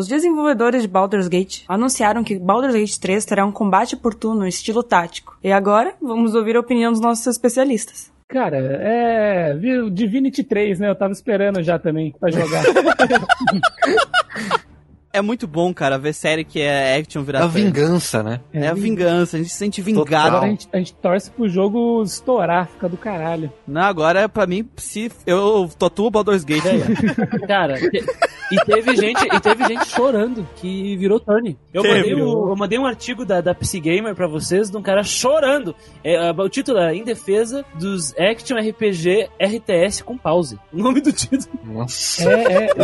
Os desenvolvedores de Baldur's Gate anunciaram que Baldur's Gate 3 terá um combate por turno estilo tático. E agora, vamos ouvir a opinião dos nossos especialistas. Cara, viu? Divinity 3, né? Eu tava esperando já também pra jogar. É muito bom, cara, ver série que é action virada. É a vingança, né? É a vingança, a gente se sente vingado. Agora a gente torce pro jogo estourar, fica do caralho. Não, agora, pra mim, se eu tatuo o Baldur's Gate. É. Cara, e teve gente chorando, que virou turn. Eu mandei um artigo da Psy Gamer pra vocês, de um cara chorando. O título é Em Defesa dos Action RPG RTS com Pause. O nome do título. Nossa.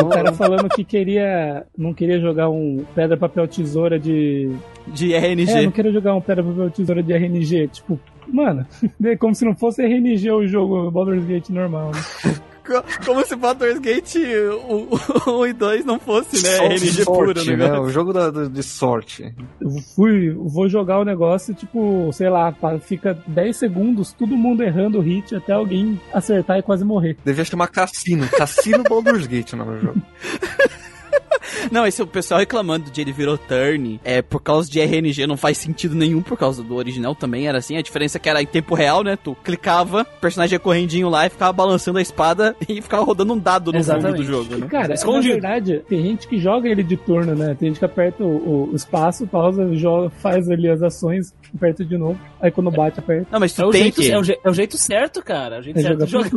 O cara falando que não queria jogar um pedra, papel, tesoura de RNG. Não quero jogar um pedra, papel, tesoura de RNG. Tipo, mano, como se não fosse RNG o jogo Baldur's Gate normal, né? Como se Baldur's Gate 1 e 2 não fosse, né? RNG puro, né? O jogo de sorte. Vou jogar o negócio, tipo, sei lá, fica 10 segundos, todo mundo errando o hit até alguém acertar e quase morrer. Devia chamar Cassino. Cassino Baldur's Gate o nome do jogo. Não, esse o pessoal reclamando de ele virou turn, por causa de RNG não faz sentido nenhum, por causa do original também era assim, a diferença é que era em tempo real, né? Tu clicava, o personagem ia correndinho lá e ficava balançando a espada e ficava rodando um dado no fundo do jogo, né? Cara, escondido. Na verdade, tem gente que joga ele de turno, né? Tem gente que aperta o espaço, pausa, joga, faz ali as ações, aperta de novo, aí quando bate, aperta. Não, mas tu tem que... É o jeito certo, cara. O jeito certo de jogar.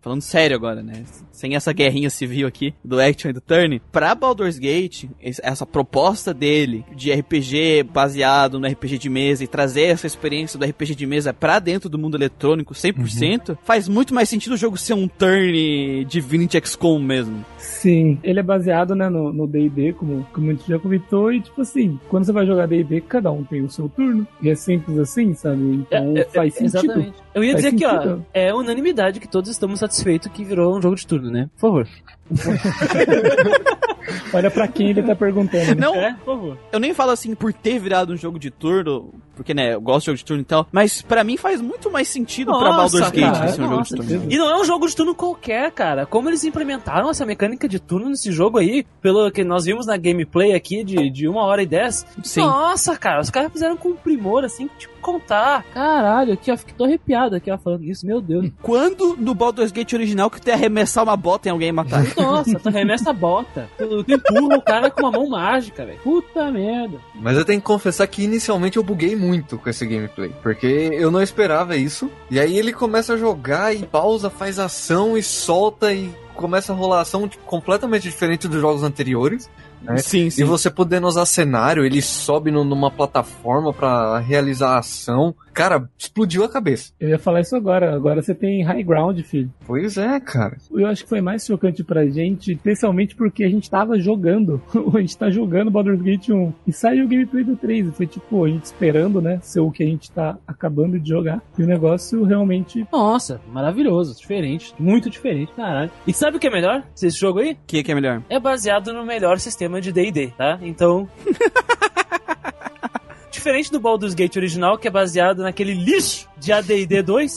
Falando sério agora, né? Sem essa guerrinha civil aqui do action e do turn, pra Baldur's Gate, essa proposta dele de RPG baseado no RPG de mesa e trazer essa experiência do RPG de mesa pra dentro do mundo eletrônico 100%, faz muito mais sentido o jogo ser um turn Divinity XCOM mesmo. Sim, ele é baseado, né, no D&D, como a gente já comentou, e tipo assim, quando você vai jogar D&D, cada um tem o seu turno, e é simples assim, sabe? Então faz sentido. Exatamente. Eu ia dizer que, ó, é unanimidade que todos estamos satisfeitos que virou um jogo de turno, né? Por favor. Olha pra quem ele tá perguntando, né? Não, por favor. Eu nem falo assim por ter virado um jogo de turno, porque, né, eu gosto de jogo de turno e tal, mas pra mim faz muito mais sentido pra Baldur's Gate ser um jogo de turno. E não é um jogo de turno qualquer, cara. Como eles implementaram essa mecânica de turno nesse jogo aí, pelo que nós vimos na gameplay aqui de 1h10. Sim. Nossa, cara, os caras fizeram com um primor, assim, tipo, contar. Caralho, aqui, ó, tô arrepiado aqui, ó, falando isso, meu Deus. Quando no Baldur's Gate original que tu ia arremessar uma bota em alguém e matar? Nossa, tu arremessa a bota. Tu empurra o cara com uma mão mágica, velho. Puta merda. Mas eu tenho que confessar que inicialmente eu buguei muito com esse gameplay, porque eu não esperava isso. E aí ele começa a jogar e pausa, faz ação e solta e começa a rolar ação completamente diferente dos jogos anteriores. Né? Sim, sim. E você podendo usar cenário, ele sobe numa plataforma pra realizar a ação. Cara, explodiu a cabeça. Eu ia falar isso agora. Agora você tem high ground, filho. Pois é, cara. Eu acho que foi mais chocante pra gente, especialmente porque a gente tava jogando. A gente tá jogando Baldur's Gate 1. E saiu o gameplay do 3. E foi tipo, a gente esperando, né? Ser o que a gente tá acabando de jogar. E o negócio realmente... Nossa, maravilhoso. Diferente. Muito diferente, caralho. E sabe o que é melhor? Esse jogo aí? O que é melhor? É baseado no melhor sistema de D&D, tá? Então... Diferente do Baldur's Gate original, que é baseado naquele lixo de AD&D 2,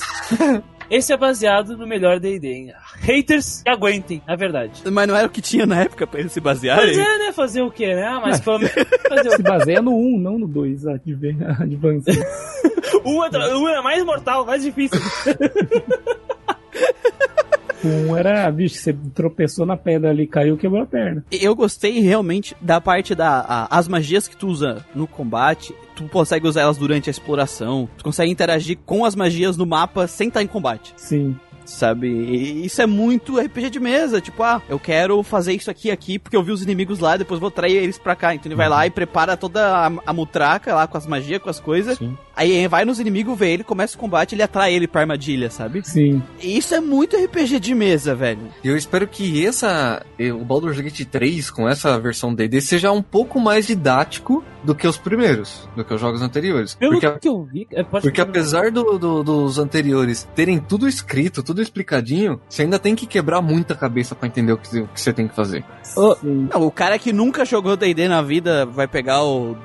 esse é baseado no melhor D&D. Haters, aguentem, na verdade. Mas não era o que tinha na época pra eles se basearem? Pois é, né? Fazer o quê, né? Mas se baseia no 1, não no 2, advance. O 1 é mais mortal, mais difícil. Um era, bicho, você tropeçou na pedra ali, caiu, quebrou a perna. Eu gostei realmente da parte as magias que tu usa no combate, tu consegue usar elas durante a exploração, tu consegue interagir com as magias no mapa sem estar em combate. Sim. Sabe? E isso é muito RPG de mesa. Tipo, eu quero fazer isso aqui, porque eu vi os inimigos lá, depois vou trair eles pra cá. Então ele vai lá e prepara toda a mutraca lá com as magias, com as coisas. Sim. Aí vai nos inimigos, vê ele, começa o combate, ele atrai ele pra armadilha, sabe? Sim. E isso é muito RPG de mesa, velho. Eu espero que o Baldur's Gate 3, com essa versão D&D, seja um pouco mais didático do que os primeiros, do que os jogos anteriores. Porque eu vi... Porque apesar dos anteriores terem tudo escrito, tudo explicadinho, você ainda tem que quebrar muita cabeça pra entender o que você tem que fazer. O cara que nunca jogou D&D na vida vai pegar o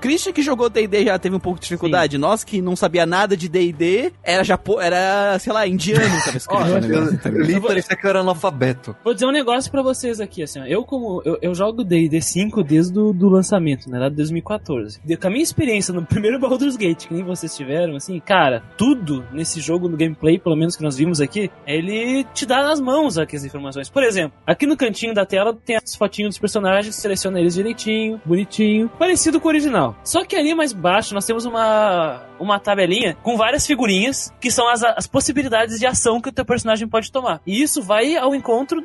Christian que jogou D&D já teve um pouco de dificuldade, de nós que não sabia nada de D&D, era, sei lá, indiano, sabe? Eu li, parecia que eu era analfabeto. Vou dizer um negócio pra vocês aqui, assim, ó. Eu jogo D&D 5 desde o do lançamento, né, lá de 2014. Com a minha experiência no primeiro Baldur's Gate, que nem vocês tiveram, assim, cara, tudo nesse jogo, no gameplay, pelo menos que nós vimos aqui, ele te dá nas mãos aqui as informações. Por exemplo, aqui no cantinho da tela tem as fotinhas dos personagens, seleciona eles direitinho, bonitinho, parecido com o original. Só que ali mais baixo nós temos uma tabelinha com várias figurinhas que são as possibilidades de ação que o teu personagem pode tomar. E isso vai ao encontro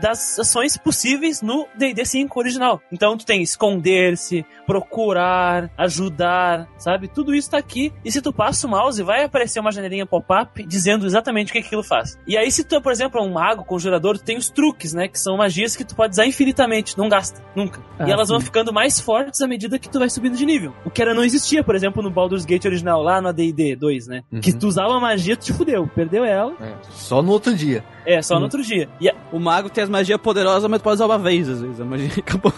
das ações possíveis no D&D 5 original. Então tu tem esconder-se, procurar, ajudar, sabe? Tudo isso tá aqui. E se tu passa o mouse, vai aparecer uma janelinha pop-up dizendo exatamente o que aquilo faz. E aí se tu é, por exemplo, um mago, conjurador, tu tem os truques, né? Que são magias que tu pode usar infinitamente, não gasta, nunca. E elas vão ficando mais fortes à medida que tu vai subindo de nível. O que era não existia, por exemplo, no Baldur's Gate original, lá na AD&D 2, né? Uhum. Que tu usava a magia, tu te fudeu, perdeu ela. Só no outro dia. Só no outro dia. E o mago tem as magias poderosas, mas pode usar uma vez, às vezes. A magia acabou.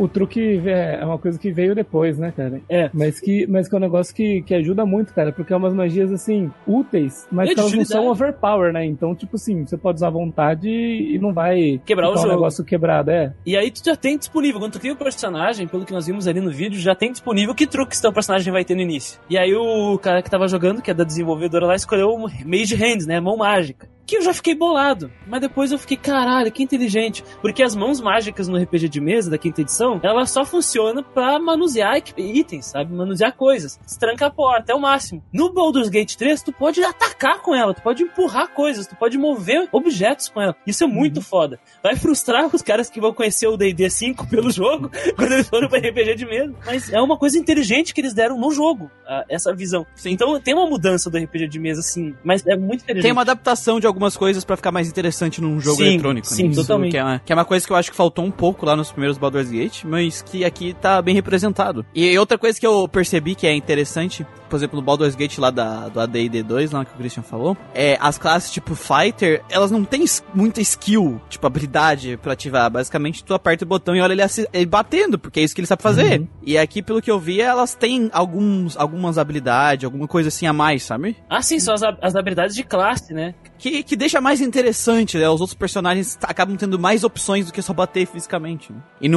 O truque é uma coisa que veio depois, né, cara? Mas que é um negócio que ajuda muito, cara, porque é umas magias, assim, úteis, mas que elas não são overpower, né? Então, tipo assim, você pode usar à vontade e não vai quebrar o jogo. Um negócio quebrado, E aí tu já tem disponível, quando tu cria o personagem, pelo que nós vimos ali no vídeo, já tem disponível que truques teu personagem vai ter no início. E aí o cara que tava jogando, que é da desenvolvedora lá, escolheu o Mage Hand, né? Mão mágica. Que eu já fiquei bolado, mas depois eu fiquei, caralho, que inteligente, porque as mãos mágicas no RPG de mesa da quinta edição, ela só funciona pra manusear itens, sabe, manusear coisas, destranca a porta, é o máximo. No Baldur's Gate 3, tu pode atacar com ela, tu pode empurrar coisas, tu pode mover objetos com ela, isso é muito foda. Vai frustrar os caras que vão conhecer o D&D 5 pelo jogo, quando eles foram pra RPG de mesa, mas é uma coisa inteligente que eles deram no jogo, essa visão. Então tem uma mudança do RPG de mesa, sim, mas é muito inteligente. Tem uma adaptação de algumas coisas pra ficar mais interessante num jogo eletrônico. Sim, né? Totalmente. Que é uma coisa que eu acho que faltou um pouco lá nos primeiros Baldur's Gate, mas que aqui tá bem representado. E outra coisa que eu percebi que é interessante, por exemplo, no Baldur's Gate lá do AD&D 2, lá que o Christian falou, as classes tipo Fighter, elas não têm muita skill, tipo habilidade pra ativar. Basicamente, tu aperta o botão e olha ele batendo, porque é isso que ele sabe fazer. Uhum. E aqui, pelo que eu vi, elas têm algumas habilidades, alguma coisa assim a mais, sabe? Ah, sim, são as habilidades de classe, né? Que deixa mais interessante, né? Os outros personagens acabam tendo mais opções do que só bater fisicamente. Né? E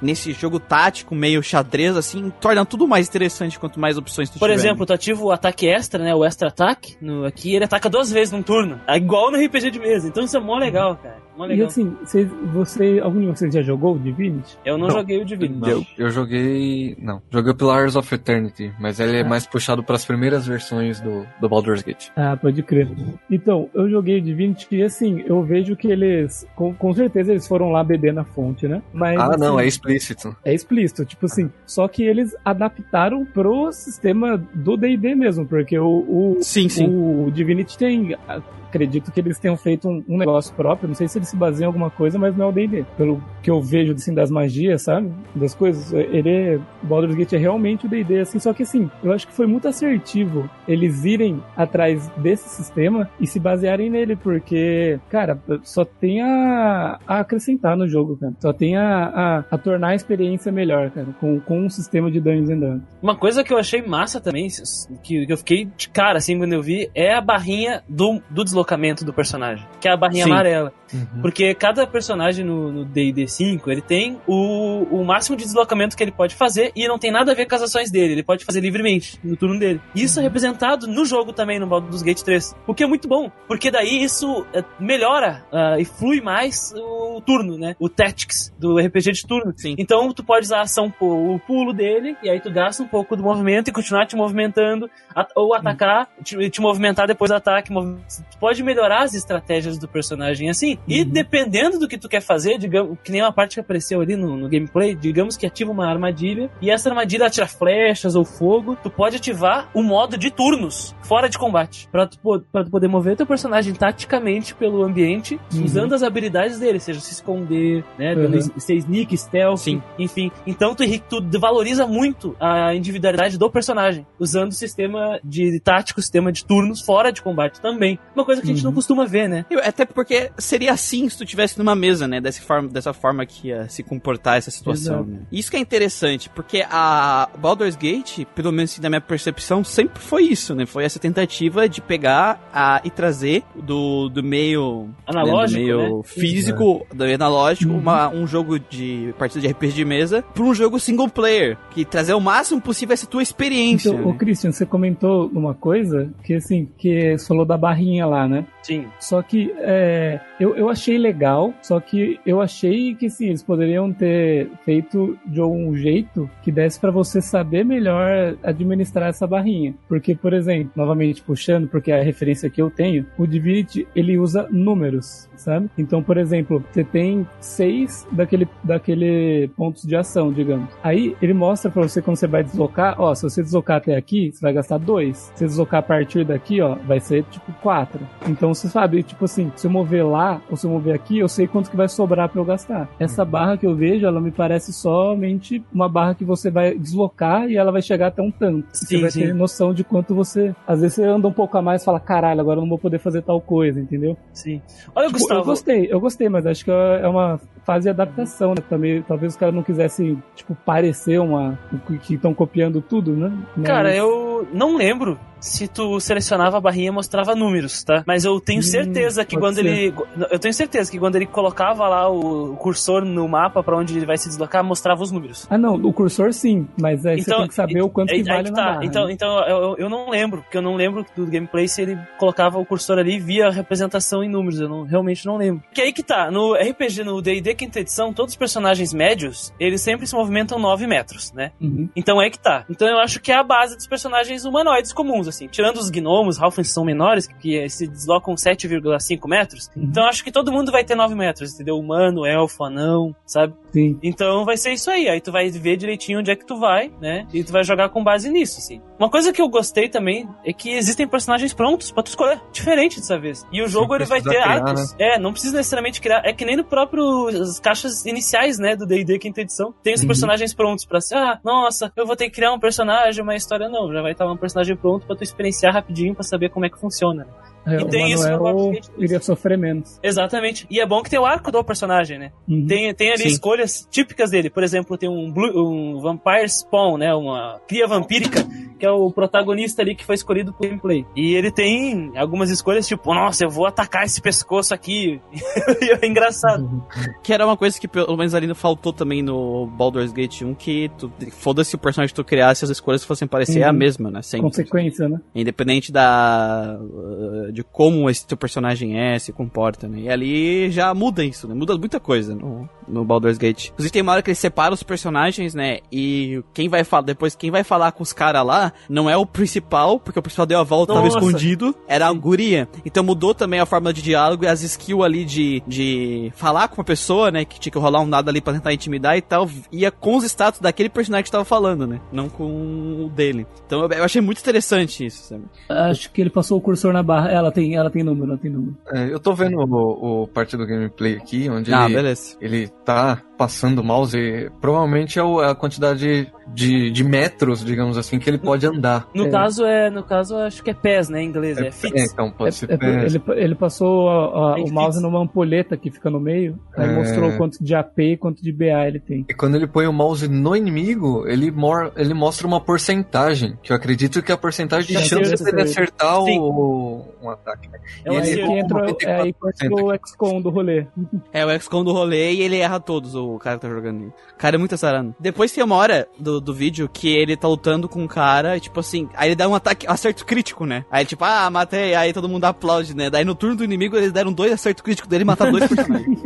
nesse jogo tático, meio xadrez, assim, torna tudo mais interessante quanto mais opções tu tiver. Por exemplo, tu ativa o ataque extra, né? O extra ataque. Aqui ele ataca 2 vezes num turno. É igual no RPG de mesa. Então isso é mó legal, cara. Mó legal. E assim, algum de vocês já jogou o Divinity? Eu não joguei o Divinity. Não. Eu joguei... Não. Joguei o Pillars of Eternity, mas ele é mais puxado pras primeiras versões do Baldur's Gate. Ah, pode crer. Então, eu joguei o Divinity e assim, eu vejo que eles, com certeza eles foram lá beber na fonte, né? Mas, assim, não, é explícito. É explícito, tipo assim, só que eles adaptaram pro sistema do D&D mesmo, porque o Divinity tem... Acredito que eles tenham feito um negócio próprio, não sei se eles se baseiam em alguma coisa, mas não é o D&D. Pelo que eu vejo, assim, das magias, sabe? Das coisas, Baldur's Gate é realmente o D&D, assim, só que assim, eu acho que foi muito assertivo eles irem atrás desse sistema e se basearem nele, porque, cara, só tem a acrescentar no jogo, cara. Só tem a tornar a experiência melhor, cara, com um sistema de Dungeons & Dragons. Uma coisa que eu achei massa também, que eu fiquei de cara, assim, quando eu vi, é a barrinha do deslocamento do personagem, que é a barrinha amarela. Uhum. Porque cada personagem no D&D 5, ele tem o máximo de deslocamento que ele pode fazer e não tem nada a ver com as ações dele, ele pode fazer livremente no turno dele. Isso é representado no jogo também, no Baldur's Gate 3, o que é muito bom, porque daí isso melhora e flui mais o turno, né? O tactics do RPG de turno. Sim. Então tu pode usar a ação, o pulo dele, e aí tu gasta um pouco do movimento e continuar te movimentando, ou atacar, te movimentar depois do ataque, tu pode melhorar as estratégias do personagem assim. E dependendo do que tu quer fazer, digamos, que nem uma parte que apareceu ali no gameplay, digamos que ativa uma armadilha, e essa armadilha atira flechas ou fogo, tu pode ativar o modo de turnos, fora de combate, pra tu poder mover teu personagem taticamente pelo ambiente, usando as habilidades dele, seja se esconder, né, ser sneak, stealth, enfim. Então tu valoriza muito a individualidade do personagem, usando o sistema de tático, sistema de turnos fora de combate também. Uma coisa que a gente não costuma ver, né? Até porque seria seria assim se tu tivesse numa mesa, né? Dessa forma que ia se comportar essa situação. Né? Isso que é interessante, porque a Baldur's Gate, pelo menos assim, na minha percepção, sempre foi isso, né? Foi essa tentativa de pegar e trazer do meio analógico, né? Do meio, né? Físico, do meio analógico, um jogo de partida de RPG de mesa para um jogo single player, que trazer o máximo possível essa tua experiência. Então, né? Ô Christian, você comentou uma coisa que, assim, que você falou da barrinha lá, né? Sim. Só que eu achei legal, só que eu achei que sim, eles poderiam ter feito de um jeito que desse pra você saber melhor administrar essa barrinha. Porque, por exemplo, novamente puxando, porque é a referência que eu tenho, o Divinity, ele usa números, sabe? Então, por exemplo, você tem 6 daquele pontos de ação, digamos. Aí, ele mostra pra você quando você vai deslocar, ó, se você deslocar até aqui, você vai gastar 2. Se você deslocar a partir daqui, ó, vai ser tipo 4. Então, você sabe, tipo assim, se eu mover lá ou se eu mover aqui, eu sei quanto que vai sobrar pra eu gastar. Essa barra que eu vejo, ela me parece somente uma barra que você vai deslocar e ela vai chegar até um tanto. Sim, você vai ter noção de quanto você... Às vezes você anda um pouco a mais e fala, caralho, agora eu não vou poder fazer tal coisa, entendeu? Sim. Olha, tipo, Gustavo... Eu gostei, mas acho que é uma fase de adaptação, né? Também, talvez os caras não quisessem, tipo, parecer uma... que estão copiando tudo, né? Mas... Cara, eu não lembro se tu selecionava a barrinha e mostrava números, tá? Mas eu tenho certeza que quando ele... Eu tenho certeza que quando ele colocava lá o cursor no mapa pra onde ele vai se deslocar, mostrava os números. Ah, não. O cursor sim, mas aí então, você tem que saber o quanto que vale na barra. Então eu não lembro, porque eu não lembro do gameplay se ele colocava o cursor ali via a representação em números. Eu realmente não lembro. Porque aí que tá, no RPG, no D&D quinta edição, todos os personagens médios, eles sempre se movimentam 9 metros, né? Uhum. Então é que tá. Então eu acho que é a base dos personagens humanoides comuns, assim, tirando os gnomos, halflings são menores, que se deslocam 7,5 metros, então acho que todo mundo vai ter 9 metros, entendeu? Humano, elfo, anão, sabe? Sim. Então vai ser isso aí, tu vai ver direitinho onde é que tu vai, né? E tu vai jogar com base nisso, assim. Uma coisa que eu gostei também é que existem personagens prontos pra tu escolher, diferente dessa vez. E o jogo ele vai ter atos. Né? Não precisa necessariamente criar, é que nem no próprio as caixas iniciais, né, do D&D quinta edição, tem os personagens prontos pra ser, nossa, eu vou ter que criar um personagem, uma história não, já vai estar um personagem pronto pra tu experienciar rapidinho pra saber como é que funciona. E o tem Manuel isso no Baldur's Gate. Iria sofrer menos. Exatamente. E é bom que tem o arco do personagem, né? Uhum. Tem ali escolhas típicas dele. Por exemplo, tem um Vampire Spawn, né? Uma cria vampírica, que é o protagonista ali que foi escolhido pro gameplay. E ele tem algumas escolhas, tipo, nossa, eu vou atacar esse pescoço aqui. E é engraçado. Que era uma coisa que, pelo menos, ali faltou também no Baldur's Gate 1, que foda-se o personagem que tu criasse, as escolhas fossem parecer a mesma, né? Sempre. Consequência, né? Independente de como esse teu personagem se comporta, né? E ali já muda isso, né? Muda muita coisa no Baldur's Gate. Inclusive tem uma hora que eles separam os personagens, né? E quem vai falar com os caras lá não é o principal, porque o principal deu a volta, tava escondido, era a guria. Então mudou também a forma de diálogo e as skills ali de falar com uma pessoa, né? Que tinha que rolar um dado ali pra tentar intimidar e tal, ia com os status daquele personagem que tava falando, né? Não com o dele. Então eu achei muito interessante isso, sabe? Acho que ele passou o cursor na barra. Ela tem número. Eu tô vendo o parte do gameplay aqui, onde ele tá passando o mouse, e provavelmente é a quantidade de metros, digamos assim, que ele pode andar. No caso, acho que é pés, né, em inglês, é feet. Então, pode ser pés. Ele passou o mouse numa ampulheta que fica no meio, aí mostrou quanto de AP e quanto de BA ele tem. E quando ele põe o mouse no inimigo, ele mostra uma porcentagem, que eu acredito que é a porcentagem de chance de ele acertar um ataque. É aí que entra o XCOM do rolê. É, o XCOM do rolê e ele erra todos, o cara que tá jogando ele. O cara é muito assarano. Depois tem uma hora do vídeo que ele tá lutando com um cara e, tipo assim, aí ele dá um ataque, acerto crítico, né? Aí tipo, matei, aí todo mundo aplaude, né? Daí no turno do inimigo eles deram 2 acertos críticos dele e mataram 2 personagens.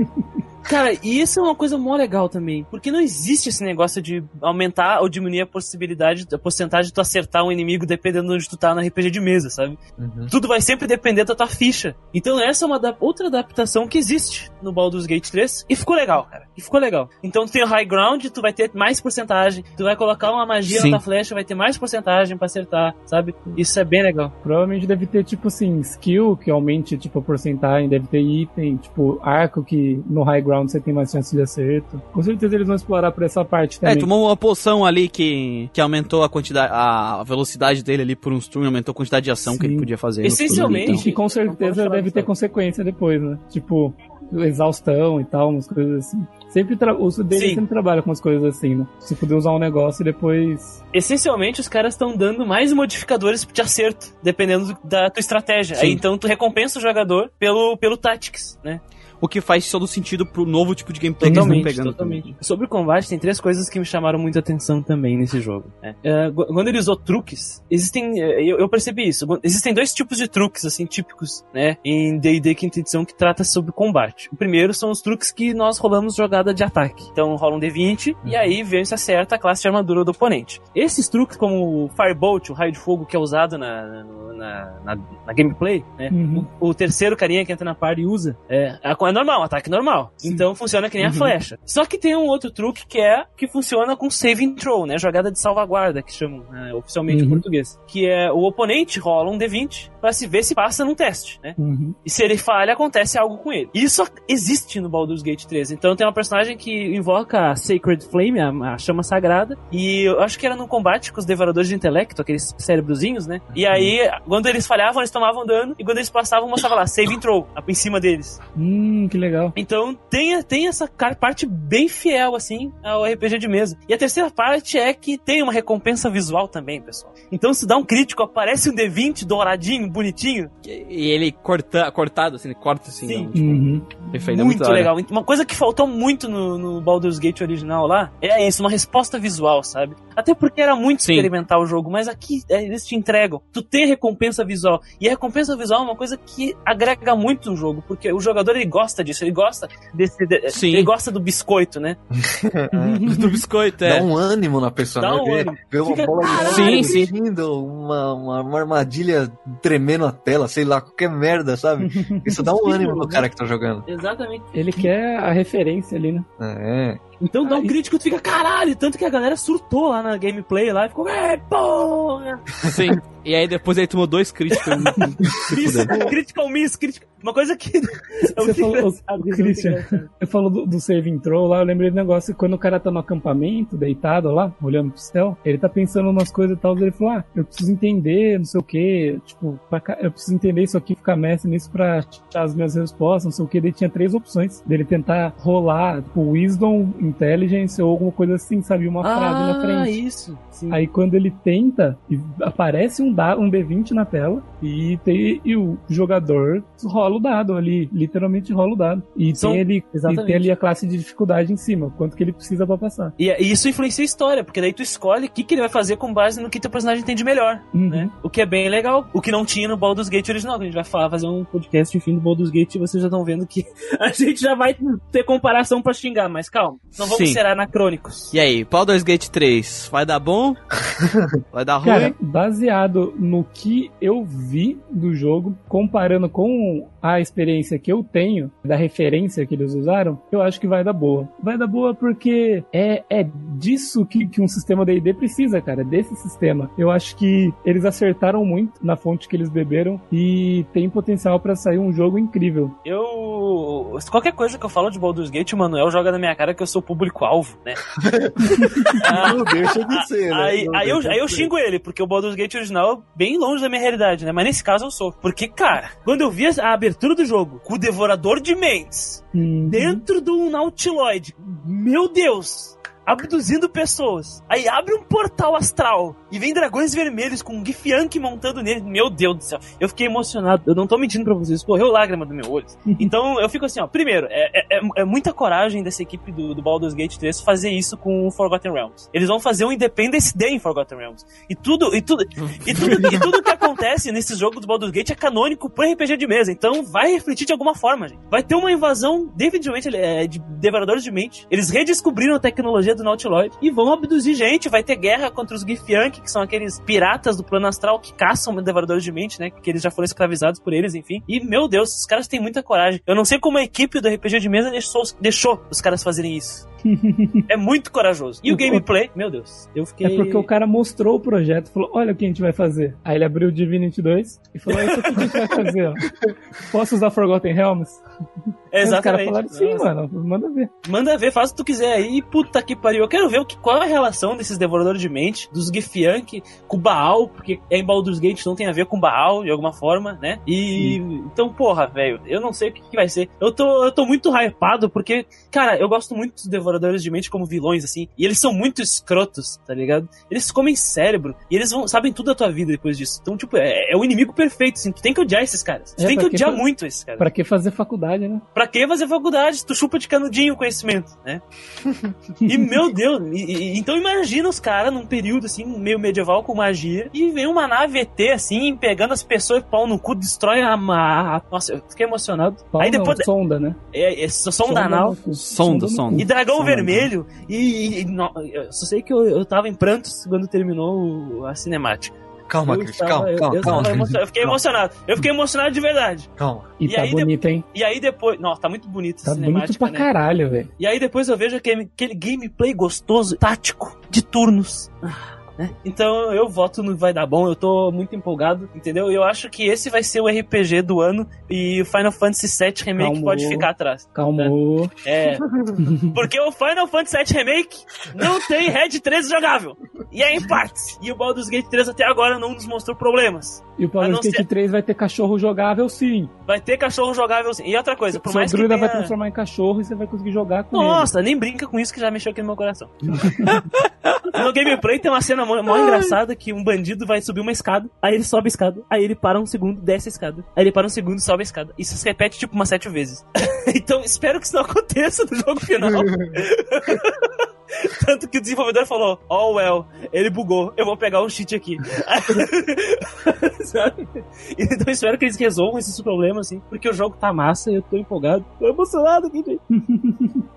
Cara, e isso é uma coisa mó legal também, porque não existe esse negócio de aumentar ou diminuir a porcentagem de tu acertar um inimigo dependendo de onde tu tá na RPG de mesa, sabe? Tudo vai sempre depender da tua ficha. Então essa é uma outra adaptação que existe no Baldur's Gate 3 e ficou legal, cara. Então tu tem o high ground, tu vai ter mais porcentagem, tu vai colocar uma magia na tua flecha, vai ter mais porcentagem pra acertar, sabe? Isso é bem legal. Provavelmente deve ter, tipo assim, skill que aumente, tipo, a porcentagem, deve ter item, tipo, arco que no high ground você tem mais chance de acerto. Com certeza eles vão explorar por essa parte também. Tomou uma poção ali que aumentou a quantidade, a velocidade dele ali por uns turnos, aumentou a quantidade de ação que ele podia fazer. Essencialmente. E com certeza deve ter consequência depois, né? Tipo... exaustão e tal, umas coisas assim. Sempre os deles sempre trabalham com umas coisas assim, né? Você poder usar um negócio e depois... Essencialmente, os caras estão dando mais modificadores de acerto, dependendo da tua estratégia. Aí, então, tu recompensa o jogador pelo Tactics, né? O que faz todo sentido pro novo tipo de gameplay que eles estão pegando. Totalmente. Sobre o combate, tem três coisas que me chamaram muita atenção também nesse jogo. Né? Quando ele usou truques, existem... Eu percebi isso. Existem dois tipos de truques, assim, típicos, né? Em D&D Quinta Edição, que trata sobre combate. O primeiro são os truques que nós rolamos jogada de ataque. Então, rola um D20 e aí vem se acerta a classe de armadura do oponente. Esses truques, como o Firebolt, o raio de fogo que é usado na gameplay, né? O terceiro carinha que entra na party e usa, é normal, ataque normal. Sim. Então funciona que nem a flecha. Só que tem um outro truque que funciona com saving throw, né? Jogada de salvaguarda, que chamam oficialmente em português. Que é o oponente rola um D20 pra se ver se passa num teste, né? E se ele falha, acontece algo com ele. Isso existe no Baldur's Gate 3. Então tem uma personagem que invoca a Sacred Flame, a chama sagrada, e eu acho que era num combate com os devoradores de intelecto, aqueles cérebrozinhos, né? E aí, quando eles falhavam, eles tomavam dano, e quando eles passavam, mostrava lá, saving throw, em cima deles. Que legal. Então tem essa parte bem fiel, assim, ao RPG de mesa. E a terceira parte é que tem uma recompensa visual também, pessoal. Então se dá um crítico, aparece um D20 douradinho, bonitinho. E ele cortado, assim, ele corta assim. Sim. Não, tipo, perfeito, muito legal. Uma coisa que faltou muito no Baldur's Gate original lá, é isso, uma resposta visual, sabe? Até porque era muito experimentar o jogo, mas aqui eles te entregam. Tu tem recompensa visual. E a recompensa visual é uma coisa que agrega muito no jogo, porque o jogador, ele gosta disso, ele gosta do biscoito, né? Do biscoito, Dá um ânimo na pessoa, dá um ânimo. Vê uma bola uma armadilha tremendo a tela, sei lá, qualquer merda, sabe? Isso dá um ânimo no cara que tá jogando. Exatamente. Ele quer a referência ali, né? Então dá um crítico e tu fica, caralho, tanto que a galera surtou lá na gameplay lá e ficou, porra! Sim, e aí depois ele tomou dois críticos. Critical miss, uma coisa que... Você falou, Christian, eu falo do saving throw lá, eu lembrei do negócio que quando o cara tá no acampamento, deitado lá, olhando pro céu, ele tá pensando umas coisas e tal, ele falou, eu preciso entender, não sei o que, tipo, eu preciso entender isso aqui, ficar mestre nisso pra achar as minhas respostas, não sei o que, daí tinha três opções, dele tentar rolar, tipo, Wisdom, Intelligence ou alguma coisa assim, sabe? Uma frase na frente. Isso. Sim. Aí quando ele tenta, aparece um D20 na tela e o jogador rola o dado ali, literalmente rola o dado. E tem ali a classe de dificuldade em cima, quanto que ele precisa pra passar. E isso influencia a história, porque daí tu escolhe o que ele vai fazer com base no que teu personagem entende melhor, né? O que é bem legal, o que não tinha no Baldur's Gate original, que a gente vai fazer um podcast enfim do Baldur's Gate e vocês já estão vendo que a gente já vai ter comparação pra xingar, mas calma. Não vamos ser anacrônicos. E aí, Baldur's Gate 3, vai dar bom? Vai dar ruim? Cara, baseado no que eu vi do jogo, comparando com a experiência que eu tenho, da referência que eles usaram, eu acho que vai dar boa. Vai dar boa porque é disso que um sistema D&D precisa, cara, desse sistema. Eu acho que eles acertaram muito na fonte que eles beberam e tem potencial pra sair um jogo incrível. Qualquer coisa que eu falo de Baldur's Gate, o Manuel joga na minha cara que eu sou público-alvo, né? Não deixa de ser, né? Aí eu xingo ele, porque o Baldur's Gate original é bem longe da minha realidade, né? Mas nesse caso eu sou. Porque, cara, quando eu vi a abertura do jogo com o Devorador de Mentes dentro do Nautiloide, meu Deus, abduzindo pessoas. Aí abre um portal astral e vem dragões vermelhos com um Githyanki montando nele. Meu Deus do céu. Eu fiquei emocionado. Eu não tô mentindo pra vocês. Correu lágrima do meu olho. Então eu fico assim, ó. Primeiro, é muita coragem dessa equipe do Baldur's Gate 3 fazer isso com o Forgotten Realms. Eles vão fazer um Independence Day em Forgotten Realms. E tudo que acontece nesse jogo do Baldur's Gate é canônico pro RPG de mesa. Então vai refletir de alguma forma, gente. Vai ter uma invasão definitivamente de devoradores de mente. Eles redescobriram a tecnologia do Nautiloid e vão abduzir gente. Vai ter guerra contra os Githyanki, que são aqueles piratas do plano astral que caçam devoradores de mente, né? Que eles já foram escravizados por eles, enfim. E, meu Deus, os caras têm muita coragem. Eu não sei como a equipe do RPG de mesa deixou os caras fazerem isso. É muito corajoso. E o gameplay, meu Deus, eu fiquei... É porque o cara mostrou o projeto, falou, olha o que a gente vai fazer. Aí ele abriu o Divinity 2 e falou, isso aqui que a gente vai fazer, ó. Posso usar Forgotten Realms? Exatamente. Os caras falaram assim, mano, manda ver. Manda ver, faz o que tu quiser aí. Puta que pariu. Eu quero ver qual é a relação desses devoradores de mente, dos Githyanki, com Baal, porque é em Baldur's Gate, então tem a ver com Baal, de alguma forma, né? E... Sim. Então, porra, velho, eu não sei o que vai ser. Eu tô muito hypado, porque, cara, eu gosto muito dos devoradores de mente como vilões, assim, e eles são muito escrotos, tá ligado? Eles comem cérebro, e eles sabem tudo da tua vida depois disso. Então, tipo, é o inimigo perfeito, assim, tu tem que odiar esses caras. Tu tem que odiar muito esses caras. Pra que fazer faculdade, né? Pra que fazer faculdade? Tu chupa de canudinho o conhecimento, né? E, meu Deus, então imagina os caras num período, assim, meio medieval com magia, e vem uma nave ET, assim, pegando as pessoas, pau no cu, destrói a... Nossa, eu fiquei emocionado. Aí depois... Não, sonda, né? É sonda anal. Sonda. E dragão sonda, vermelho. Né? E não, eu só sei que eu tava em prantos quando terminou a cinemática. Calma, Cris, calma. Eu fiquei emocionado. Eu fiquei emocionado de verdade. Calma. E tá bonito, hein? E aí depois... Nossa, tá muito bonito essa cinemática. Tá bonito pra caralho, velho. E aí depois eu vejo aquele gameplay gostoso, tático, de turnos. Então eu voto no vai dar bom, eu tô muito empolgado, entendeu? Eu acho que esse vai ser o RPG do ano e o Final Fantasy VII Remake calmou, pode ficar atrás. Calmou. É. Porque o Final Fantasy VII Remake não tem Red 13 jogável. E é em partes. E o Baldur's Gate 3 até agora não nos mostrou problemas. E o Baldur's Gate 3 vai ter cachorro jogável, sim. Vai ter cachorro jogável, sim. E outra coisa, por mais que tenha... vai transformar em cachorro e você vai conseguir jogar com ele. Nossa, nem brinca com isso que já mexeu aqui no meu coração. No gameplay tem uma cena mó engraçada que um bandido vai subir uma escada, aí ele sobe a escada, aí ele para um segundo, desce a escada, aí ele para um segundo, sobe a escada. Isso se repete tipo umas 7 vezes. Então espero que isso não aconteça no jogo final. Tanto que o desenvolvedor falou, oh well, ele bugou, eu vou pegar um cheat aqui. Sabe? Então espero que eles resolvam esses problemas, assim, porque o jogo tá massa, eu tô empolgado, tô emocionado aqui.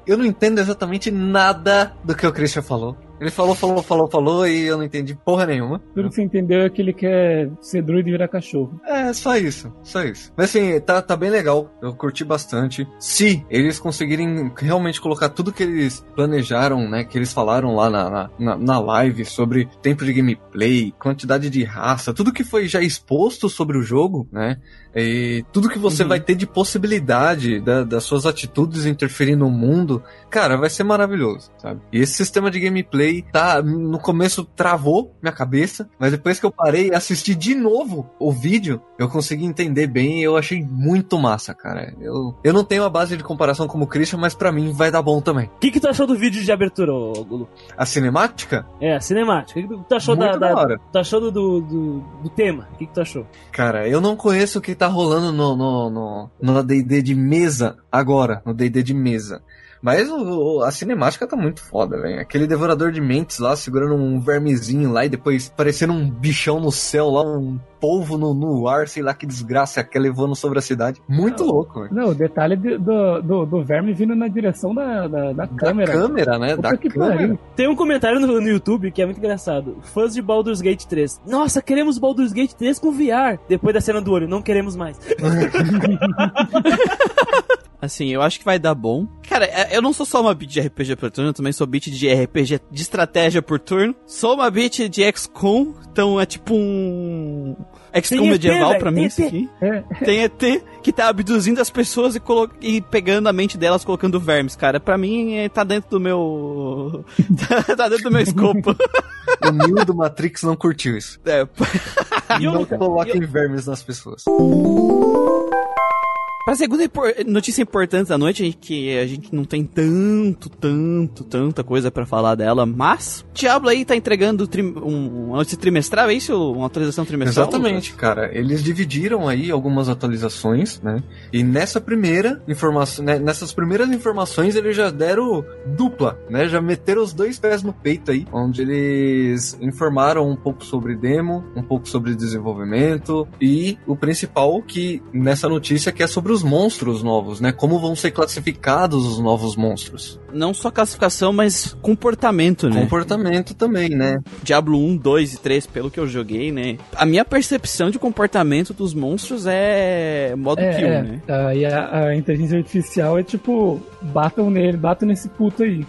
Eu não entendo exatamente nada do que o Christian falou. Ele falou e eu não entendi porra nenhuma. Tudo que você entendeu é que ele quer ser druida e virar cachorro. É, só isso. Mas assim, tá bem legal, eu curti bastante. Se eles conseguirem realmente colocar tudo que eles planejaram, né, que eles falaram lá na live sobre tempo de gameplay, quantidade de raça, tudo que foi já exposto sobre o jogo, né, e tudo que você vai ter de possibilidade das suas atitudes interferir no mundo, cara, vai ser maravilhoso, sabe? E esse sistema de gameplay tá, no começo travou minha cabeça, mas depois que eu parei e assisti de novo o vídeo, eu consegui entender bem e eu achei muito massa, cara. Eu não tenho a base de comparação como o Christian, mas pra mim vai dar bom também. O que tu achou do vídeo de abertura, Gulu? A cinemática? É, a cinemática. O que tu achou da hora. Tu achou do tema? O que tu achou? Cara, eu não conheço o que tá rolando no D&D de mesa agora, no D&D de mesa. Mas a cinemática tá muito foda, velho. Aquele devorador de mentes lá, segurando um vermezinho lá e depois parecendo um bichão no céu lá, um polvo no ar, sei lá que desgraça é aquela levando sobre a cidade. Muito louco, velho. Não, o detalhe do verme vindo na direção da câmera. Da câmera, né? Da câmera. Tem um comentário no YouTube que é muito engraçado. Fãs de Baldur's Gate 3. Nossa, queremos Baldur's Gate 3 com VR. Depois da cena do olho, não queremos mais. Assim, eu acho que vai dar bom. Cara, eu não sou só uma beat de RPG por turno, eu também sou beat de RPG de estratégia por turno. Sou uma beat de XCOM, então é tipo um... XCOM medieval ET, pra mim, isso aqui. Tem ET que tá abduzindo as pessoas e pegando a mente delas, colocando vermes, cara. Pra mim, tá dentro do meu... tá dentro do meu escopo. O Neo do Matrix não curtiu isso. É. Não coloquem vermes nas pessoas. Pra segunda notícia importante da noite, que a gente não tem tanta coisa pra falar dela, mas Diablo aí tá entregando uma notícia trimestral, é isso? Uma atualização trimestral? Exatamente, cara. Eles dividiram aí algumas atualizações, né? E nessas primeiras informações eles já deram dupla, né? Já meteram os dois pés no peito aí, onde eles informaram um pouco sobre demo, um pouco sobre desenvolvimento e o principal que nessa notícia que é sobre os monstros novos, né? Como vão ser classificados os novos monstros. não só classificação, mas comportamento, né? Comportamento também, né? Diablo 1, 2 e 3, pelo que eu joguei, né? A minha percepção de comportamento dos monstros é modo kill, né? E a inteligência artificial é tipo, batam nele, batam nesse puto aí.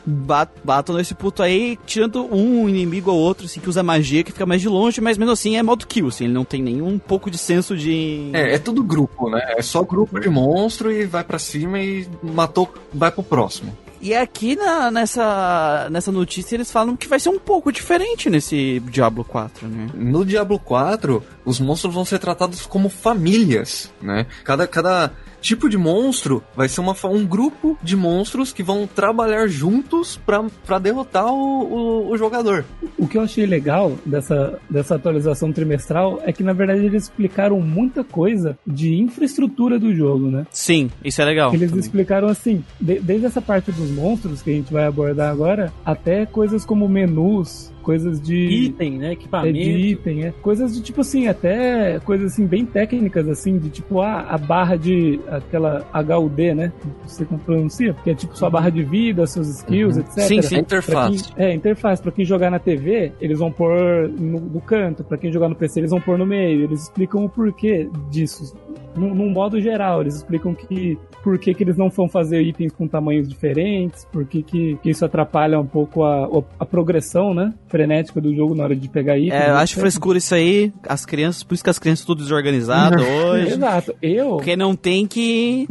Batam nesse puto aí, tirando um inimigo ou outro, assim, que usa magia, que fica mais de longe, mas mesmo assim é modo kill, assim, ele não tem nenhum pouco de senso de... É tudo grupo, né? É só grupo de monstro e vai pra cima e matou, vai pro próximo. E aqui nessa notícia eles falam que vai ser um pouco diferente nesse Diablo 4, né? No Diablo 4, os monstros vão ser tratados como famílias, né? Cada tipo de monstro vai ser um grupo de monstros que vão trabalhar juntos pra derrotar o jogador. O que eu achei legal dessa atualização trimestral é que, na verdade, eles explicaram muita coisa de infraestrutura do jogo, né? Sim, isso é legal. Eles explicaram, assim, desde essa parte dos monstros que a gente vai abordar agora, até coisas como menus... Coisas de... Item, né? Equipamento. De item, é. Coisas de, tipo assim, até... Coisas, assim, bem técnicas, assim, de, tipo, a barra de... Aquela HUD, né? Não sei como pronuncia. Que é, tipo, sua barra de vida, seus skills, etc. Sim, interface. Interface. Pra quem jogar na TV, eles vão pôr no canto. Pra quem jogar no PC, eles vão pôr no meio. Eles explicam o porquê disso. Num modo geral, eles explicam que... Por que eles não vão fazer itens com tamanhos diferentes? Por que isso atrapalha um pouco a progressão, né? Frenética do jogo na hora de pegar itens. É, eu acho frescura isso aí. As crianças, por isso que as crianças estão tudo desorganizadas hoje. Exato. Porque não tem que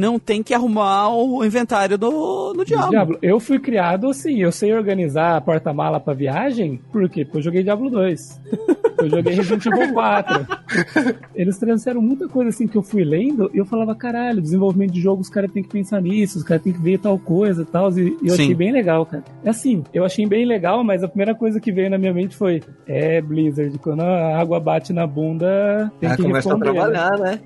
arrumar o inventário do Diablo. Eu fui criado assim, eu sei organizar a porta-mala pra viagem. Por quê? Porque eu joguei Diablo 2. Eu joguei Resident Evil 4. Eles trouxeram muita coisa assim que eu fui lendo e eu falava, caralho, desenvolvimento de jogo, os caras tem que pensar nisso, os caras tem que ver tal coisa e tal, e eu achei bem legal, cara. Assim, eu achei bem legal, mas a primeira coisa que veio na minha mente foi, Blizzard, quando a água bate na bunda, tem que começar a trabalhar, né?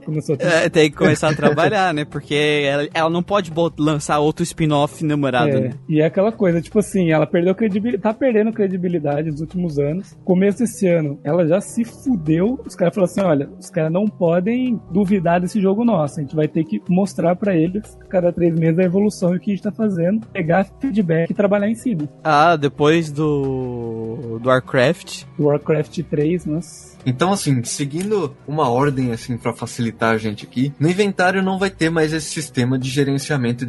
Tem que começar a trabalhar, né? Porque ela não pode lançar outro spin-off namorado, né? E é aquela coisa, tipo assim, ela perdeu credibilidade, tá perdendo credibilidade nos últimos anos. Começo desse ano, ela já se fudeu, os caras falaram assim, olha, os caras não podem duvidar desse jogo nosso, a gente vai ter que mostrar pra eles cada 3 meses a evolução e o que a gente tá fazendo, pegar feedback e trabalhar em cima. Depois do Warcraft. Warcraft 3, nossa. Então, assim, seguindo uma ordem, assim, pra facilitar a gente aqui, no inventário não vai ter mais esse sistema de gerenciamento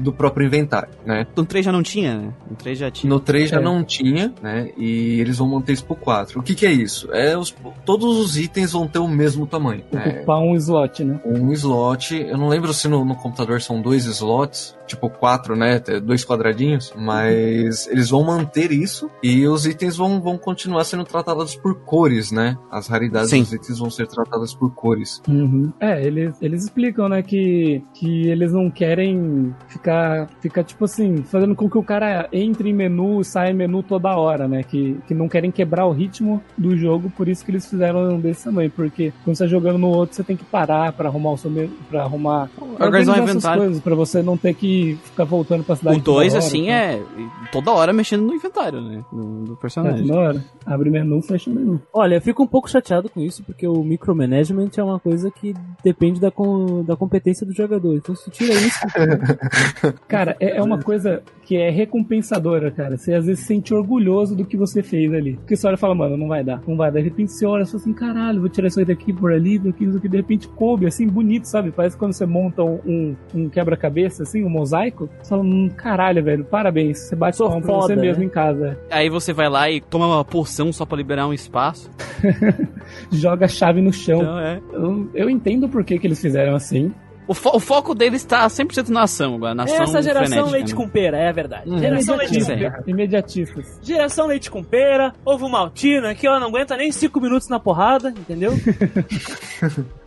do próprio inventário, né? No 3 já não tinha, né? No 3 já tinha. No 3 já não tinha, né? E eles vão manter isso pro 4. O que é isso? Todos os itens vão ter o mesmo tamanho. Ocupar um slot, né? Um slot. Eu não lembro se no computador são 2 slots, tipo 4, né? 2 quadradinhos, mas eles vão manter isso e os itens vão continuar sendo tratados por cores, né? As raridades dos itens vão ser tratadas por cores. Uhum. Eles explicam, né, que eles não querem ficar, tipo assim, fazendo com que o cara entre em menu, saia em menu toda hora, né, que não querem quebrar o ritmo do jogo, por isso que eles fizeram desse tamanho, porque quando você tá jogando no outro, você tem que parar pra arrumar o seu menu, pra arrumar... organizar essas coisas, pra você não ter que ficar voltando pra cidade. O 2, assim, toda hora mexendo no inventário, né, do personagem. Toda hora. Abre menu, fecha o menu. Olha, eu fico um pouco chateado com isso, porque o micromanagement é uma coisa que depende da competência do jogador. Então, se tira isso... Cara, é uma coisa que é recompensadora, cara. Você, às vezes, se sente orgulhoso do que você fez ali. Porque você olha e fala, mano, não vai dar. De repente, você olha e fala assim, caralho, vou tirar isso daqui por ali, daqui. De repente, coube, assim, bonito, sabe? Parece quando você monta um quebra-cabeça, assim, um mosaico. Você fala, caralho, velho, parabéns. Você bate palma pra você mesmo em casa. Aí você vai lá e toma uma porção só pra liberar um espaço. Joga a chave no chão. Então, eu entendo por que eles fizeram assim. O foco deles tá 100% na ação agora. Na ação essa geração leite com pera, é verdade. Geração leite com pera. Imediatistas. Geração leite com pera, ovo maltina, que ela não aguenta nem 5 minutos na porrada, entendeu?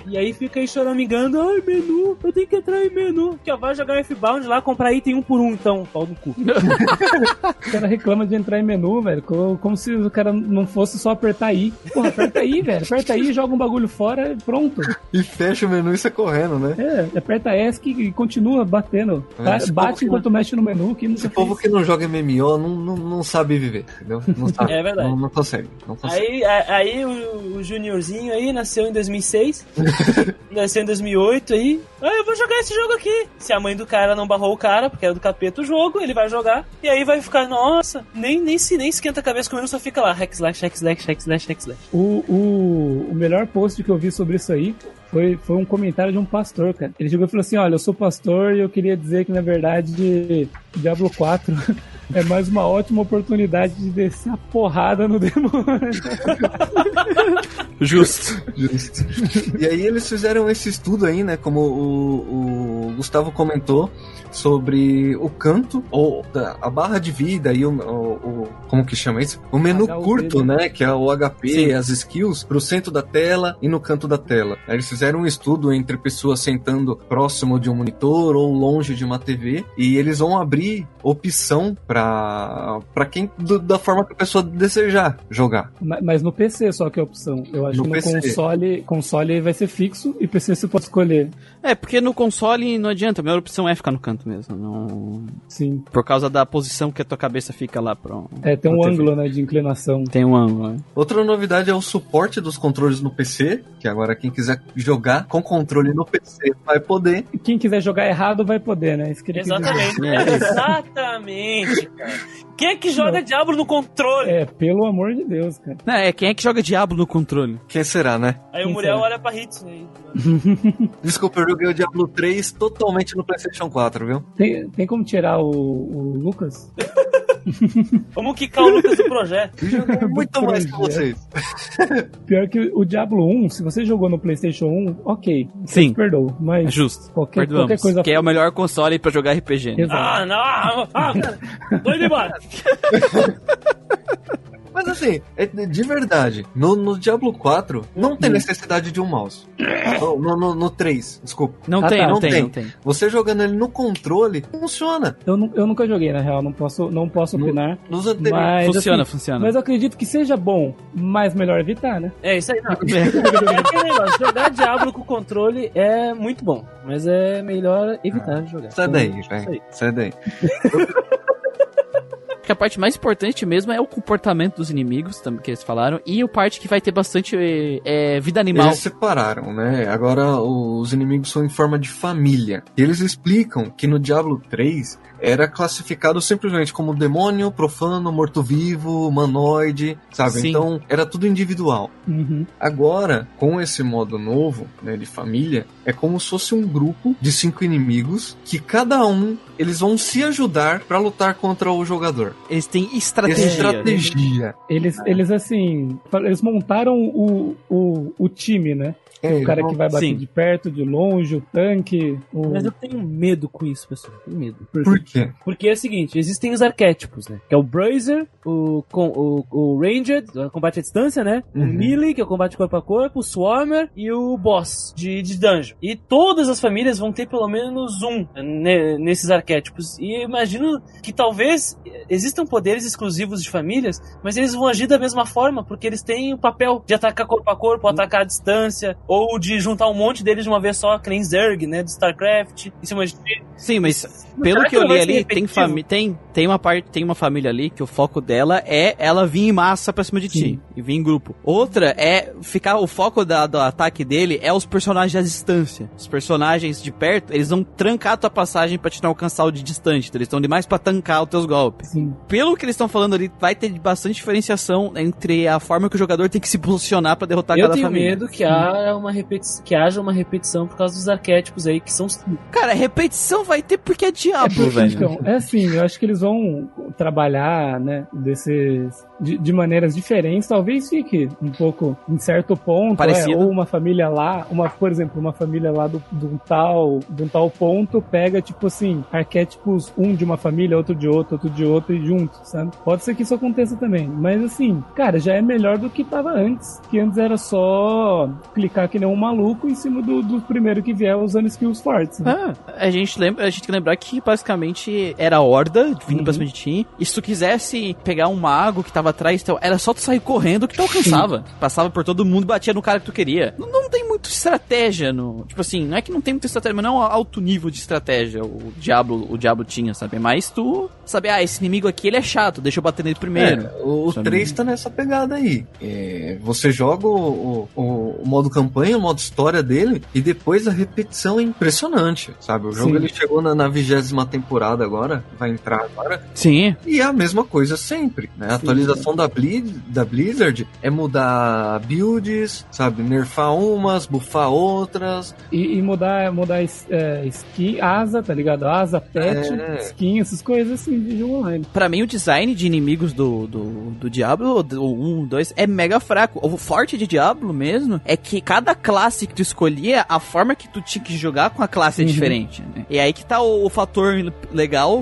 E aí fica aí choramingando, ai, menu, eu tenho que entrar em menu. Que ó, vai jogar F-Bound lá, comprar item 1x1, então, pau no cu. O cara reclama de entrar em menu, velho, como se o cara não fosse só apertar I. Porra, aperta I, velho, aperta I, joga um bagulho fora e pronto. E fecha o menu e sai correndo, né? É. aperta ESC e continua batendo. Bate enquanto mexe no menu. Esse povo que não joga MMO não sabe viver, entendeu? Não sabe, é verdade. Não consegue. Aí o Juniorzinho aí nasceu em 2006, nasceu em 2008 aí. Ah, eu vou jogar esse jogo aqui. Se a mãe do cara não barrou o cara, porque era do capeta o jogo, ele vai jogar. E aí vai ficar, nossa, nem esquenta a cabeça com o menu, só fica lá. Hack slash. O melhor post que eu vi sobre isso aí foi um comentário de um pastor, cara. Ele chegou e falou assim, olha, eu sou pastor e eu queria dizer que, na verdade, Diablo 4 é mais uma ótima oportunidade de descer a porrada no demônio. Justo. E aí eles fizeram esse estudo aí, né, como o Gustavo comentou, sobre o canto, ou a barra de vida e o como que chama isso? O menu HUD, curto, né? Que é o HP, sim, as skills, pro centro da tela e no canto da tela. Eles fizeram um estudo entre pessoas sentando próximo de um monitor ou longe de uma TV, e eles vão abrir opção pra quem, da forma que a pessoa desejar jogar. Mas no PC só que é a opção. Eu acho que no console vai ser fixo e PC você pode escolher. É, porque no console não adianta, a melhor opção é ficar no canto mesmo, não... Sim. Por causa da posição que a tua cabeça fica lá pro... É, tem um ângulo, né, de inclinação. Tem um ângulo, é. Outra novidade é o suporte dos controles no PC, que agora quem quiser jogar com controle no PC vai poder. Quem quiser jogar errado vai poder, né? Exatamente, cara. Quem é que joga Diablo no controle? É, pelo amor de Deus, cara. Não, quem é que joga Diablo no controle? Quem será, né? Aí quem o Muriel será? Olha pra hits, né? Desculpa, eu joguei o Diablo 3 totalmente no PlayStation 4, viu? Tem como tirar o Lucas? Vamos quicar o Lucas do projeto. Muito mais que vocês. Pior que o Diablo 1, se você jogou no PlayStation 1, ok. Sim. Perdoa, mas... Justo. Qualquer coisa... Que é o melhor console pra jogar RPG. Né? Exato. Não, cara. Tô indo embora. Mas assim, de verdade, no Diablo 4 não tem necessidade de um mouse. No 3, desculpa. Não tem. Você jogando ele no controle, funciona. Eu nunca joguei, na real, não posso opinar. Nos anteriores. Funciona. Mas eu acredito que seja bom, mas melhor evitar, né? É isso aí, não. Jogar Diablo com controle é muito bom, mas é melhor evitar jogar. Sai daí. Porque a parte mais importante mesmo é o comportamento dos inimigos, também que eles falaram, e a parte que vai ter bastante vida animal. Eles separaram, né? Agora os inimigos são em forma de família. E eles explicam que no Diablo 3 era classificado simplesmente como demônio, profano, morto-vivo, humanoide, sabe? Sim. Então era tudo individual. Uhum. Agora, com esse modo novo, né, de família, é como se fosse um grupo de 5 inimigos que cada um, eles vão se ajudar pra lutar contra o jogador. Eles têm estratégia. Eles montaram o time, né? O cara que vai bater de perto, de longe, o tanque... Mas eu tenho medo com isso, pessoal. Tenho medo. Por quê? Porque é o seguinte, existem os arquétipos, né? Que é o Brazier, o Ranger, o combate à distância, né? Uhum. O Melee, que é o combate corpo a corpo, o Swarmer e o Boss de Dungeon. E todas as famílias vão ter pelo menos um, né, nesses arquétipos. E eu imagino que talvez existam poderes exclusivos de famílias, mas eles vão agir da mesma forma, porque eles têm o papel de atacar corpo a corpo, atacar à distância... Ou de juntar um monte deles de uma vez só, que nem Zerg, né? Do Starcraft, em cima de... Sim, mas pelo que eu li ali, tem uma família ali que o foco dela é ela vir em massa pra cima de ti. E vir em grupo. Outra é ficar... O foco do ataque dele é os personagens à distância. Os personagens de perto, eles vão trancar a tua passagem pra te não alcançar o de distante. Então eles estão demais pra tancar os teus golpes. Sim. Pelo que eles estão falando ali, vai ter bastante diferenciação entre a forma que o jogador tem que se posicionar pra derrotar cada família. Eu tenho medo que haja uma repetição por causa dos arquétipos aí, que são... Cara, repetição vai ter porque é Diablo, velho. Então, é assim, eu acho que eles vão trabalhar, né, de maneiras diferentes, talvez fique um pouco, em certo ponto, ou uma família lá, por exemplo, uma família lá de um tal ponto, pega, tipo assim, arquétipos, um de uma família, outro de outro, e junto, sabe? Pode ser que isso aconteça também, mas assim, cara, já é melhor do que tava antes, que antes era só clicar que nem um maluco em cima do primeiro que vier usando skills fortes, né? A gente tem que lembrar que basicamente era a horda vindo pra cima de ti, e se tu quisesse pegar um mago que tava atrás, então era só tu sair correndo que tu alcançava. Passava por todo mundo, batia no cara que tu queria. Não tem muito estratégia no... Tipo assim, não é que não tem muita estratégia, mas não é um alto nível de estratégia. O Diablo tinha, sabe? Mas tu... Sabe, ah, esse inimigo aqui, ele é chato, deixa eu bater nele primeiro. É, o 3 tá nessa pegada aí. É, você joga o modo campanha, o modo história dele, e depois a repetição é impressionante, sabe? O jogo, ele chegou na 20ª temporada agora, vai entrar agora. Sim. E é a mesma coisa sempre, né? A atualização da Blizzard é mudar builds, sabe? Nerfar umas, buffar outras. E mudar skin, asa, tá ligado? Asa, pet, skin, essas coisas assim de jogo online. Pra mim, o design de inimigos do Diablo, o 1, 2, é mega fraco. O forte de Diablo mesmo é que cada classe que tu escolhia, a forma que tu tinha que jogar com a classe é diferente, né? E aí que tá o fator legal,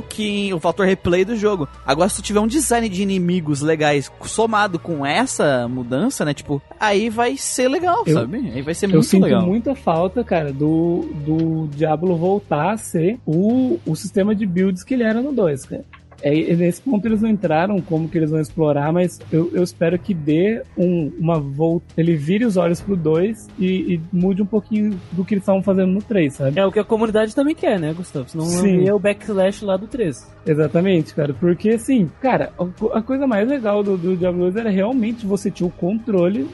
o fator replay do jogo. Agora, se tu tiver um design de inimigos legais somado com essa mudança, né? Tipo, aí vai ser legal, sabe? Aí vai ser muito legal. Eu sinto muita falta, cara, do Diablo voltar a ser o sistema de builds que ele era no 2, cara. Nesse ponto eles não entraram, como que eles vão explorar, mas eu espero que dê uma volta, ele vire os olhos pro 2 e mude um pouquinho do que eles estavam fazendo no 3, sabe? É o que a comunidade também quer, né, Gustavo? Senão não é o backlash lá do 3. Exatamente, cara, porque assim, cara, a coisa mais legal do Diablo 2 era realmente você tinha o controle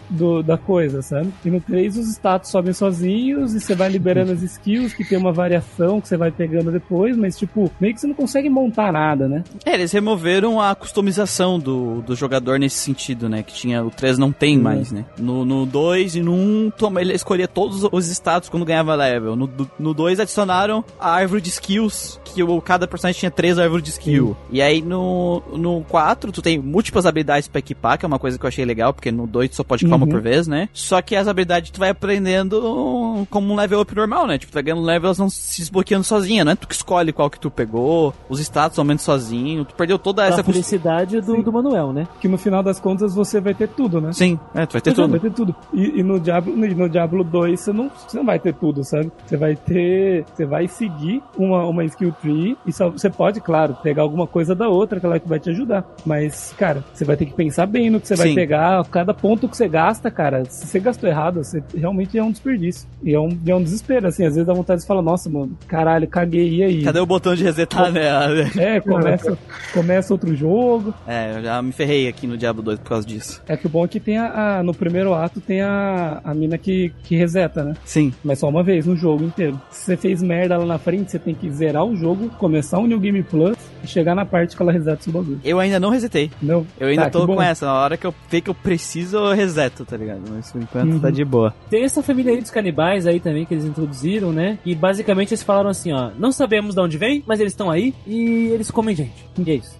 da coisa, sabe? E no 3 os status sobem sozinhos e você vai liberando as skills, que tem uma variação que você vai pegando depois, mas tipo, meio que você não consegue montar nada, né? É, eles removeram a customização do jogador nesse sentido, né? Que tinha, o 3 não tem mais, né? No 2 e no 1, ele escolhia todos os status quando ganhava level. No 2 adicionaram a árvore de skills, que cada personagem tinha 3 árvores de skill. E aí no 4, tu tem múltiplas habilidades pra equipar, que é uma coisa que eu achei legal, porque no 2 tu só pode equipar uma por vez, né? Só que as habilidades tu vai aprendendo como um level up normal, né? Tipo, tu vai ganhando level, elas vão se desbloqueando sozinha, não é tu que escolhe qual que tu pegou, os status aumentam sozinho. Tu perdeu toda essa felicidade do Manuel, né? Que no final das contas você vai ter tudo, né? Sim, tu vai ter tudo. Vai ter tudo. E no Diablo 2 você não vai ter tudo, sabe? Você vai seguir uma skill tree e só, você pode, claro, pegar alguma coisa da outra, aquela que vai te ajudar. Mas, cara, você vai ter que pensar bem no que você vai pegar. Cada ponto que você gasta, cara, se você gastou errado, você realmente é um desperdício. E é um desespero, assim. Às vezes dá vontade de falar, nossa, mano, caralho, caguei, e aí? Cadê o botão de resetar, né? Começa outro jogo. Eu já me ferrei aqui no Diablo 2 por causa disso. É que o bom é que tem no primeiro ato tem a mina que reseta, né? Sim. Mas só uma vez, no jogo inteiro. Se você fez merda lá na frente, você tem que zerar o jogo, começar um New Game Plus e chegar na parte que ela reseta seu bagulho. Eu ainda não resetei. Não? Eu ainda tô com essa. Na hora que eu ver que eu preciso, eu reseto, tá ligado? Mas por enquanto tá de boa. Tem essa família aí dos canibais aí também que eles introduziram, né? E basicamente eles falaram assim, ó, não sabemos de onde vem, mas eles estão aí e eles comem gente. É isso.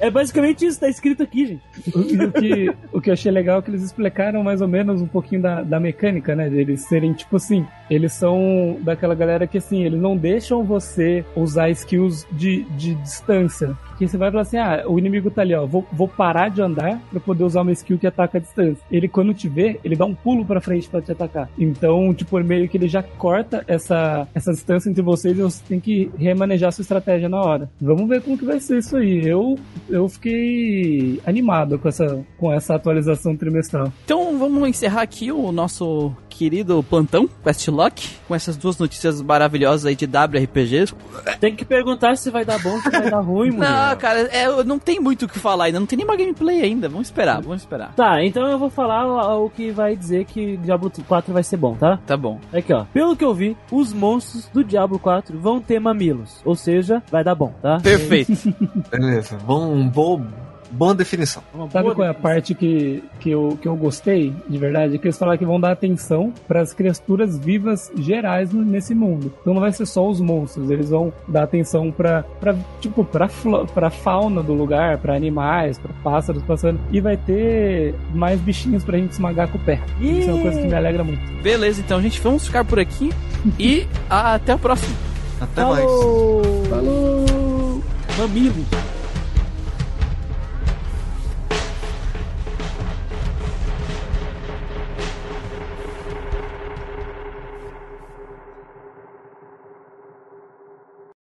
É basicamente isso, tá escrito aqui, gente. O que eu achei legal é que eles explicaram mais ou menos um pouquinho da mecânica, né? Deles serem, tipo assim, eles são daquela galera que, assim, eles não deixam você usar skills de distância. Porque você vai falar assim, o inimigo tá ali, ó, vou parar de andar pra poder usar uma skill que ataca a distância. Ele, quando te vê, ele dá um pulo pra frente pra te atacar. Então, tipo, meio que ele já corta essa distância entre vocês e você tem que remanejar sua estratégia na hora. Vamos ver como que vai ser isso aí. Eu fiquei animado com essa atualização trimestral. Então, vamos encerrar aqui o nosso querido plantão, Questlock, com essas duas notícias maravilhosas aí de WRPGs. Tem que perguntar se vai dar bom, se vai dar ruim, mano. Não, cara, não tem muito o que falar ainda, não tem nenhuma gameplay ainda, vamos esperar. Tá, então eu vou falar o que vai dizer que Diablo 4 vai ser bom, tá? Tá bom. Aqui, ó, pelo que eu vi, os monstros do Diablo 4 vão ter mamilos, ou seja, vai dar bom, tá? Perfeito. Beleza, boa definição. Sabe qual é a parte que eu gostei, de verdade? É que eles falaram que vão dar atenção para as criaturas vivas gerais nesse mundo. Então não vai ser só os monstros, eles vão dar atenção para fauna do lugar, para animais, para pássaros passando. E vai ter mais bichinhos pra gente esmagar com o pé. Isso é uma coisa que me alegra muito. Beleza, então, gente, vamos ficar por aqui e até o próximo. Até mais. Falou! Mamilos!